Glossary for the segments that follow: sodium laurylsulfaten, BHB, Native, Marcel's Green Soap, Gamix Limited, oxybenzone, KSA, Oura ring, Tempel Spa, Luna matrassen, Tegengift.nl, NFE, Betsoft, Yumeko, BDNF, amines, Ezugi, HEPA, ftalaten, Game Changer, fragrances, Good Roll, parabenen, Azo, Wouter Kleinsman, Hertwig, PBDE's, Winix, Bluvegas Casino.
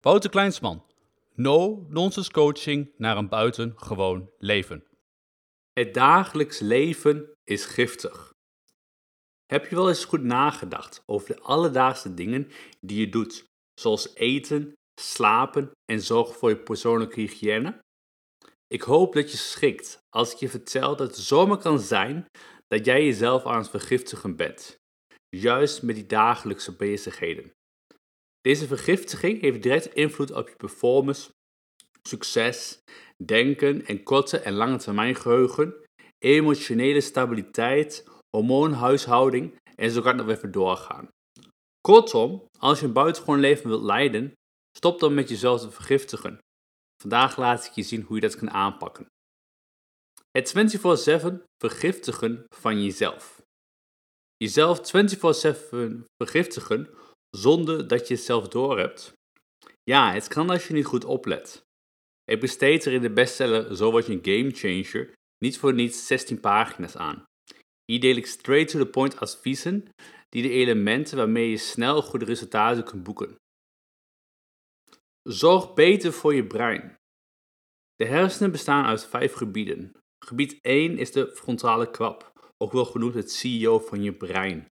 Wouter Kleinsman, no-nonsense coaching naar een buitengewoon leven. Het dagelijks leven is giftig. Heb je wel eens goed nagedacht over de alledaagse dingen die je doet, zoals eten, slapen en zorgen voor je persoonlijke hygiëne? Ik hoop dat je schrikt als ik je vertel dat het zomaar kan zijn dat jij jezelf aan het vergiftigen bent, juist met die dagelijkse bezigheden. Deze vergiftiging heeft direct invloed op je performance, succes, denken en korte en lange termijn geheugen, emotionele stabiliteit, hormoonhuishouding en zo kan het nog even doorgaan. Kortom, als je een buitengewoon leven wilt leiden, stop dan met jezelf te vergiftigen. Vandaag laat ik je zien hoe je dat kan aanpakken. Het 24/7 vergiftigen van jezelf. Jezelf 24/7 vergiftigen zonder dat je het zelf doorhebt? Ja, het kan als je niet goed oplet. Ik besteed er in de bestseller Zo word je een Game Changer niet voor niets 16 pagina's aan. Hier deel ik straight to the point adviezen die de elementen waarmee je snel goede resultaten kunt boeken. Zorg beter voor je brein. De hersenen bestaan uit 5 gebieden. Gebied 1 is de frontale kwab, ook wel genoemd het CEO van je brein.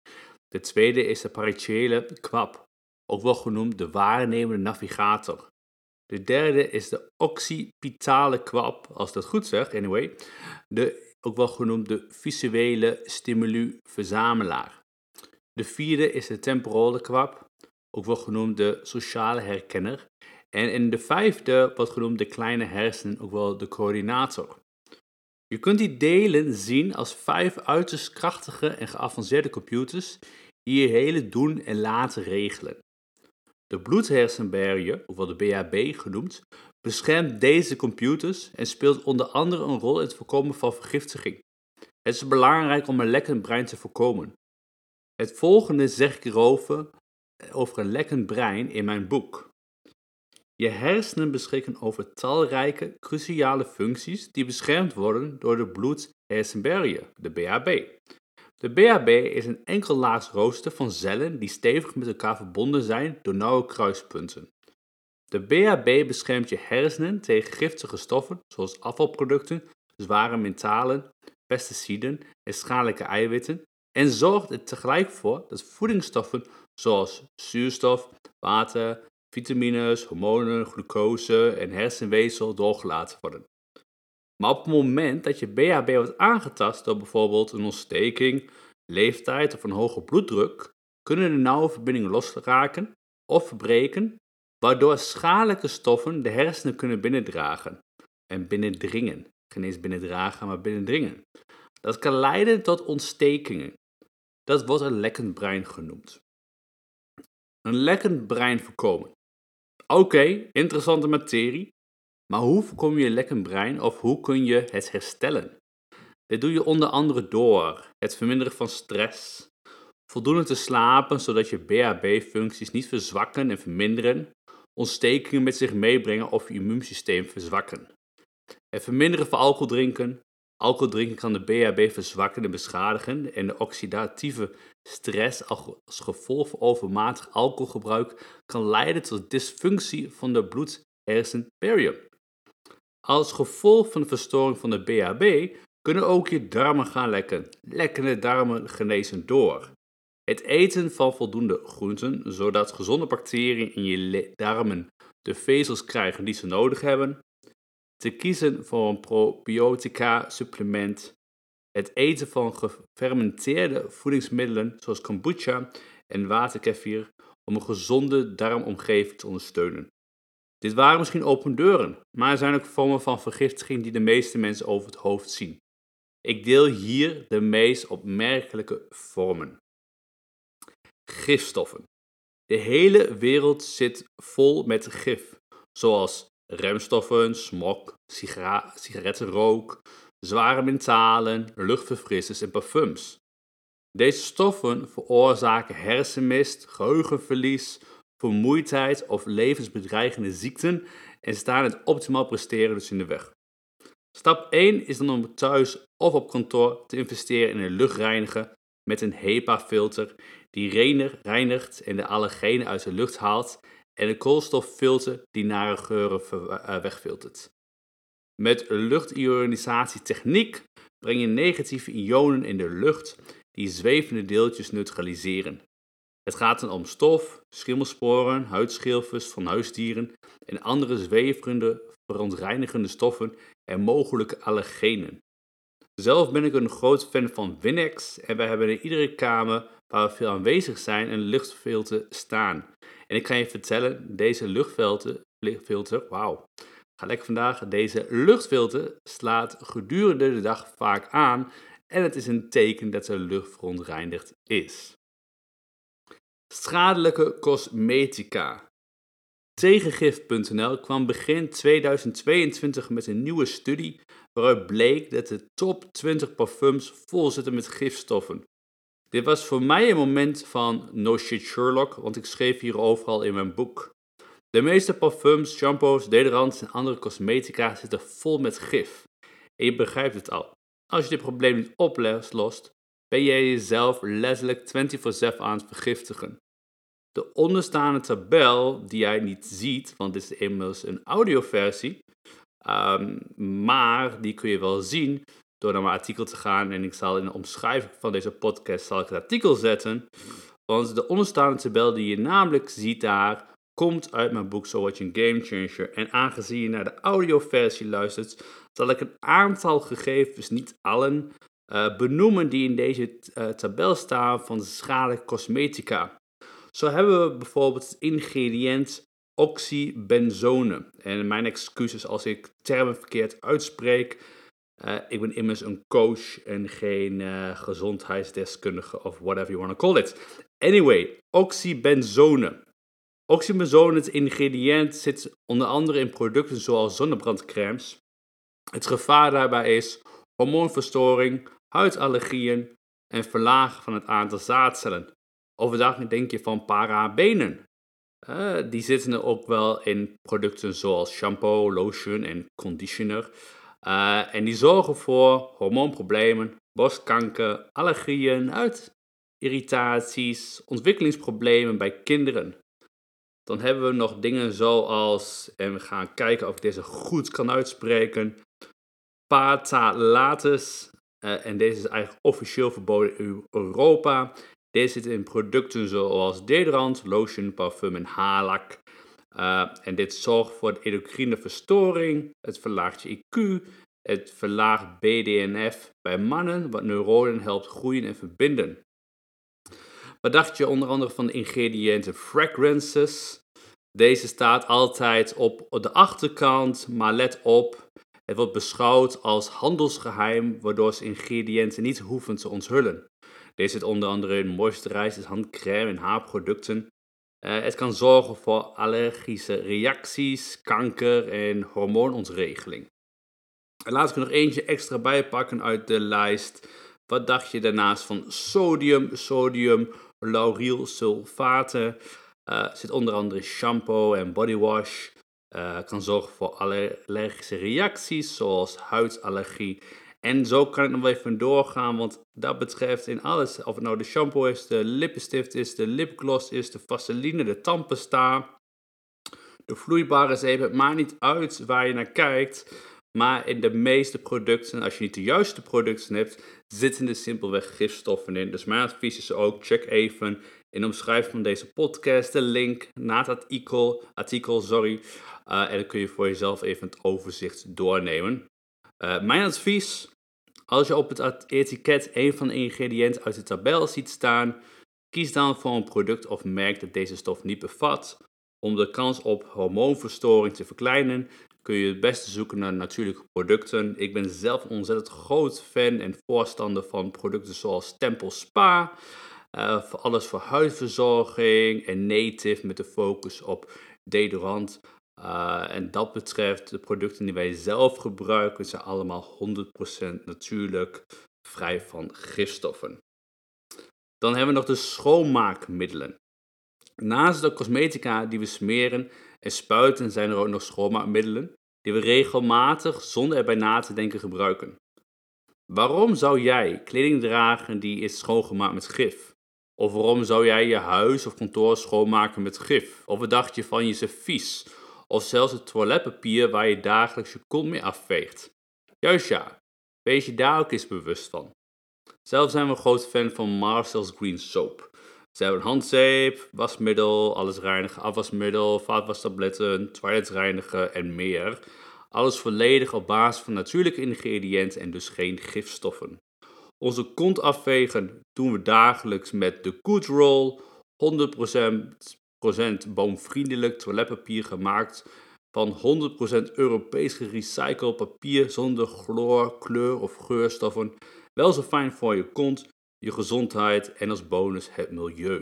De tweede is de pariettale kwab, ook wel genoemd de waarnemende navigator. De derde is de occipitale kwab, als ik dat goed zeg, anyway. Ook wel genoemd de visuele stimulu-verzamelaar. De vierde is de temporale kwab, ook wel genoemd de sociale herkenner. En in de vijfde wordt genoemd de kleine hersenen, ook wel de coördinator. Je kunt die delen zien als 5 uiterst krachtige en geavanceerde computers die je hele doen en laten regelen. De bloed-hersenbarrière, ook wel de BHB genoemd, beschermt deze computers en speelt onder andere een rol in het voorkomen van vergiftiging. Het is belangrijk om een lekkend brein te voorkomen. Het volgende zeg ik erover over een lekkend brein in mijn boek. Je hersenen beschikken over talrijke, cruciale functies die beschermd worden door de bloed-hersenbarrière, de BHB. De BHB is een enkellaags rooster van cellen die stevig met elkaar verbonden zijn door nauwe kruispunten. De BHB beschermt je hersenen tegen giftige stoffen zoals afvalproducten, zware metalen, pesticiden en schadelijke eiwitten en zorgt er tegelijk voor dat voedingsstoffen zoals zuurstof, water, vitamines, hormonen, glucose en hersenweefsel doorgelaten worden. Maar op het moment dat je BHB wordt aangetast door bijvoorbeeld een ontsteking, leeftijd of een hoge bloeddruk, kunnen de nauwe verbindingen losraken of verbreken, waardoor schadelijke stoffen de hersenen kunnen binnendragen en binnendringen. Geen eens binnendragen, maar binnendringen. Dat kan leiden tot ontstekingen. Dat wordt een lekkend brein genoemd. Een lekkend brein voorkomen. Oké, interessante materie. Maar hoe voorkom je een lekkend brein of hoe kun je het herstellen? Dit doe je onder andere door het verminderen van stress, voldoende te slapen zodat je BHB-functies niet verzwakken en verminderen, ontstekingen met zich meebrengen of je immuunsysteem verzwakken. Het verminderen van alcohol drinken. Alcohol drinken kan de BHB verzwakken en beschadigen en de oxidatieve stress als gevolg van overmatig alcoholgebruik kan leiden tot dysfunctie van de bloed-hersenbarrière. Als gevolg van de verstoring van de BHB kunnen ook je darmen gaan lekken. Lekkende darmen genezen door. Het eten van voldoende groenten, zodat gezonde bacteriën in je darmen de vezels krijgen die ze nodig hebben. Te kiezen voor een probiotica-supplement. Het eten van gefermenteerde voedingsmiddelen zoals kombucha en waterkefir om een gezonde darmomgeving te ondersteunen. Dit waren misschien open deuren, maar er zijn ook vormen van vergiftiging die de meeste mensen over het hoofd zien. Ik deel hier de meest opmerkelijke vormen. Gifstoffen. De hele wereld zit vol met gif, zoals remstoffen, smog, sigarettenrook, zware metalen, luchtverfrissers en parfums. Deze stoffen veroorzaken hersenmist, geheugenverlies, vermoeidheid of levensbedreigende ziekten en staan het optimaal presteren dus in de weg. Stap 1 is dan om thuis of op kantoor te investeren in een luchtreiniger met een HEPA-filter die reinigt en de allergenen uit de lucht haalt en een koolstoffilter die nare geuren wegfiltert. Met luchtionisatie-techniek breng je negatieve ionen in de lucht die zwevende deeltjes neutraliseren. Het gaat dan om stof, schimmelsporen, huidschilfers van huisdieren en andere zweverende, verontreinigende stoffen en mogelijke allergenen. Zelf ben ik een groot fan van Winix en wij hebben in iedere kamer waar we veel aanwezig zijn een luchtfilter staan. En ik kan je vertellen, deze luchtfilter slaat gedurende de dag vaak aan en het is een teken dat de lucht verontreinigd is. Schadelijke cosmetica. Tegengift.nl kwam begin 2022 met een nieuwe studie waaruit bleek dat de top 20 parfums vol zitten met gifstoffen. Dit was voor mij een moment van no shit Sherlock, want ik schreef hier overal in mijn boek. De meeste parfums, shampoos, deodorants en andere cosmetica zitten vol met gif. En je begrijpt het al. Als je dit probleem niet oplost, ben jij jezelf letterlijk 24/7 aan het vergiftigen. De onderstaande tabel, die jij niet ziet, want dit is inmiddels een audioversie, maar die kun je wel zien door naar mijn artikel te gaan. En ik zal in de omschrijving van deze podcast het artikel zetten. Want de onderstaande tabel die je namelijk ziet daar, komt uit mijn boek So Watching Game Changer. En aangezien je naar de audioversie luistert, zal ik een aantal gegevens, niet allen, benoemen die in deze tabel staan van de schadelijke cosmetica. Zo hebben we bijvoorbeeld het ingrediënt oxybenzone. En mijn excuses als ik termen verkeerd uitspreek. Ik ben immers een coach en geen gezondheidsdeskundige of whatever you want to call it. Anyway, oxybenzone. Oxybenzone, het ingrediënt, zit onder andere in producten zoals zonnebrandcremes. Het gevaar daarbij is hormoonverstoring, huidallergieën en verlagen van het aantal zaadcellen. Overdag denk je van parabenen. Die zitten er ook wel in producten zoals shampoo, lotion en conditioner. En die zorgen voor hormoonproblemen, borstkanker, allergieën, huidirritaties, ontwikkelingsproblemen bij kinderen. Dan hebben we nog dingen zoals, en we gaan kijken of ik deze goed kan uitspreken, ftalaten. En deze is eigenlijk officieel verboden in Europa. Deze zit in producten zoals deodorant, lotion, parfum en haarlak. En dit zorgt voor de endocrine verstoring, het verlaagt je IQ, het verlaagt BDNF bij mannen, wat neuronen helpt groeien en verbinden. Wat dacht je onder andere van de ingrediënten fragrances? Deze staat altijd op de achterkant, maar let op, het wordt beschouwd als handelsgeheim, waardoor ze ingrediënten niet hoeven te onthullen. Deze zit onder andere in moisturizers, handcrème en haarproducten. Het kan zorgen voor allergische reacties, kanker en hormoonontregeling. En laat ik er nog eentje extra bijpakken uit de lijst. Wat dacht je daarnaast van sodium laurylsulfaten? Zit onder andere shampoo en bodywash. Kan zorgen voor allergische reacties zoals huidallergie. En zo kan ik nog even doorgaan, want dat betreft in alles. Of het nou de shampoo is, de lippenstift is, de lipgloss is, de vaseline, de tandpasta, de vloeibare zeep. Het maakt niet uit waar je naar kijkt. Maar in de meeste producten, als je niet de juiste producten hebt, zitten er simpelweg gifstoffen in. Dus mijn advies is ook, check even in de omschrijving van deze podcast de link naar het artikel. En dan kun je voor jezelf even het overzicht doornemen. Mijn advies, als je op het etiket een van de ingrediënten uit de tabel ziet staan, kies dan voor een product of merk dat deze stof niet bevat. Om de kans op hormoonverstoring te verkleinen, kun je het beste zoeken naar natuurlijke producten. Ik ben zelf een ontzettend groot fan en voorstander van producten zoals Tempel Spa, voor alles voor huidverzorging en Native met de focus op deodorant. En dat betreft, de producten die wij zelf gebruiken zijn allemaal 100% natuurlijk, vrij van gifstoffen. Dan hebben we nog de schoonmaakmiddelen. Naast de cosmetica die we smeren en spuiten zijn er ook nog schoonmaakmiddelen die we regelmatig zonder erbij na te denken gebruiken. Waarom zou jij kleding dragen die is schoongemaakt met gif? Of waarom zou jij je huis of kantoor schoonmaken met gif? Of wat dacht je van je servies? Of zelfs het toiletpapier waar je dagelijks je kont mee afveegt? Juist ja, wees je daar ook eens bewust van. Zelf zijn we een groot fan van Marcel's Green Soap. Ze hebben handzeep, wasmiddel, alles reinigen, afwasmiddel, vaatwastabletten, toilets reinigen en meer. Alles volledig op basis van natuurlijke ingrediënten en dus geen gifstoffen. Onze kont afvegen doen we dagelijks met de Good Roll, 100% boomvriendelijk toiletpapier gemaakt van 100% Europees gerecycled papier zonder chloor, kleur of geurstoffen. Wel zo fijn voor je kont, je gezondheid en als bonus het milieu.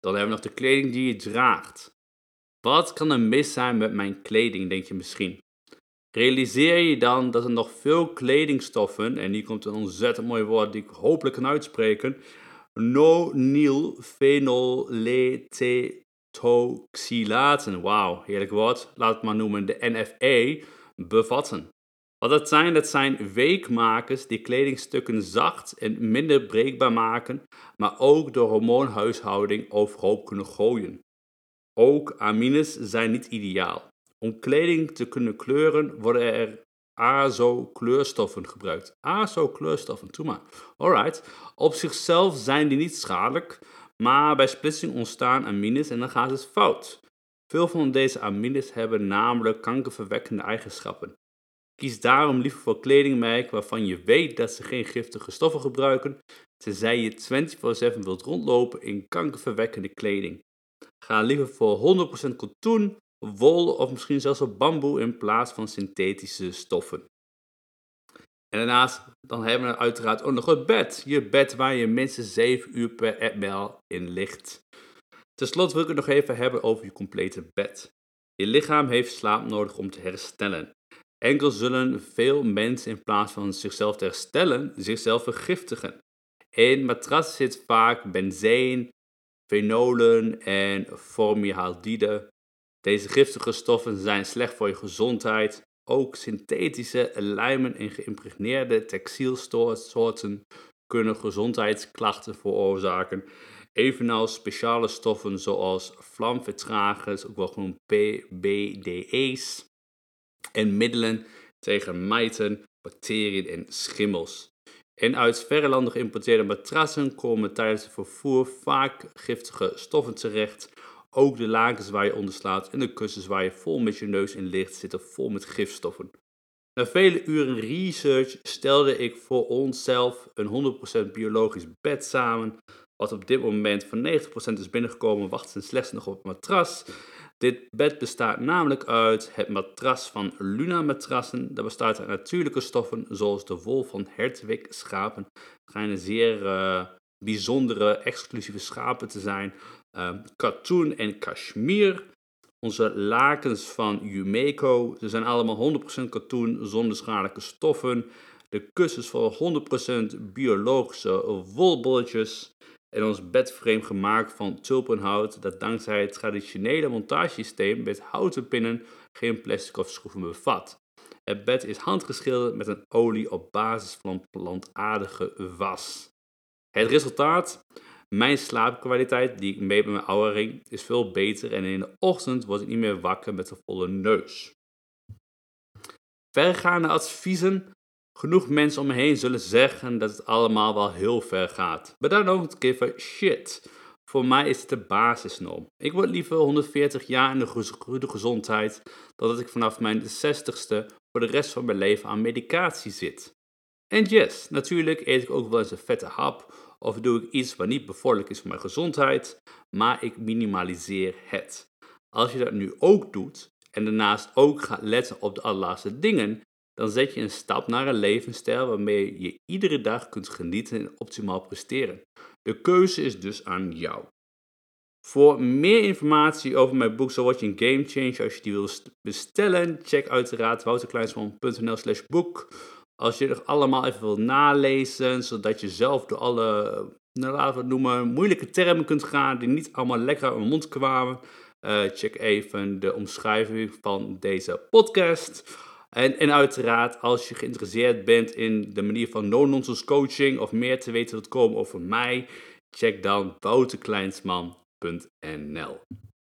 Dan hebben we nog de kleding die je draagt. Wat kan er mis zijn met mijn kleding, denk je misschien? Realiseer je dan dat er nog veel kledingstoffen, en hier komt een ontzettend mooi woord die ik hopelijk kan uitspreken, Nonylfenolethoxylaten, wauw, heerlijk woord, laat het maar noemen, de NFE, bevatten. Wat dat zijn weekmakers die kledingstukken zacht en minder breekbaar maken, maar ook de hormoonhuishouding overhoop kunnen gooien. Ook amines zijn niet ideaal. Om kleding te kunnen kleuren worden er Azo kleurstoffen gebruikt. Azo kleurstoffen, doe maar. Alright. Op zichzelf zijn die niet schadelijk, maar bij splitsing ontstaan amines en dan gaat het fout. Veel van deze amines hebben namelijk kankerverwekkende eigenschappen. Kies daarom liever voor kledingmerken waarvan je weet dat ze geen giftige stoffen gebruiken, tenzij je 24/7 wilt rondlopen in kankerverwekkende kleding. Ga liever voor 100% katoen, wol of misschien zelfs op bamboe in plaats van synthetische stoffen. En daarnaast dan hebben we uiteraard ook nog het bed. Je bed waar je minstens 7 uur per etmaal in ligt. Ten slotte wil ik het nog even hebben over je complete bed. Je lichaam heeft slaap nodig om te herstellen. Enkel zullen veel mensen in plaats van zichzelf te herstellen, zichzelf vergiftigen. In matras zit vaak benzeen, fenolen en formaldehyde. Deze giftige stoffen zijn slecht voor je gezondheid. Ook synthetische lijmen en geïmpregneerde textielsoorten kunnen gezondheidsklachten veroorzaken. Evenals speciale stoffen zoals vlamvertragers, ook wel gewoon PBDE's, en middelen tegen mijten, bacteriën en schimmels. En uit verre landen geïmporteerde matrassen komen tijdens het vervoer vaak giftige stoffen terecht. Ook de lakens waar je onder slaapt en de kussens waar je vol met je neus in ligt zitten vol met gifstoffen. Na vele uren research stelde ik voor onszelf een 100% biologisch bed samen. Wat op dit moment van 90% is binnengekomen, wachten slechts nog op het matras. Dit bed bestaat namelijk uit het matras van Luna matrassen. Dat bestaat uit natuurlijke stoffen zoals de wol van Hertwig schapen. Het schijnen zeer bijzondere, exclusieve schapen te zijn. Katoen en kashmir. Onze lakens van Yumeko. Ze zijn allemaal 100% katoen zonder schadelijke stoffen. De kussens voor 100% biologische wolbolletjes. En ons bedframe gemaakt van tulpenhout dat dankzij het traditionele montagesysteem met houten pinnen geen plastic of schroeven bevat. Het bed is handgeschilderd met een olie op basis van plantaardige was. Het resultaat? Mijn slaapkwaliteit die ik meet met mijn Oura ring is veel beter en in de ochtend word ik niet meer wakker met een volle neus. Vergaande adviezen. Genoeg mensen om me heen zullen zeggen dat het allemaal wel heel ver gaat. Maar dan ook give a shit. Voor mij is het de basisnorm. Ik word liever 140 jaar in de goede gezondheid dan dat ik vanaf mijn 60ste voor de rest van mijn leven aan medicatie zit. En yes, natuurlijk eet ik ook wel eens een vette hap of doe ik iets wat niet bevorderlijk is voor mijn gezondheid, maar ik minimaliseer het. Als je dat nu ook doet en daarnaast ook gaat letten op de allerlaatste dingen, dan zet je een stap naar een levensstijl waarmee je iedere dag kunt genieten en optimaal presteren. De keuze is dus aan jou. Voor meer informatie over mijn boek Zo word je een Game Changer, als je die wilt bestellen, check uiteraard wouterkleinsman.nl/boek. Als je het allemaal even wilt nalezen, zodat je zelf door alle, laten we het noemen, moeilijke termen kunt gaan die niet allemaal lekker uit mijn mond kwamen, check even de omschrijving van deze podcast. En uiteraard, als je geïnteresseerd bent in de manier van no-nonsense coaching of meer te weten wilt komen over mij, Check dan wouterkleinsman.nl.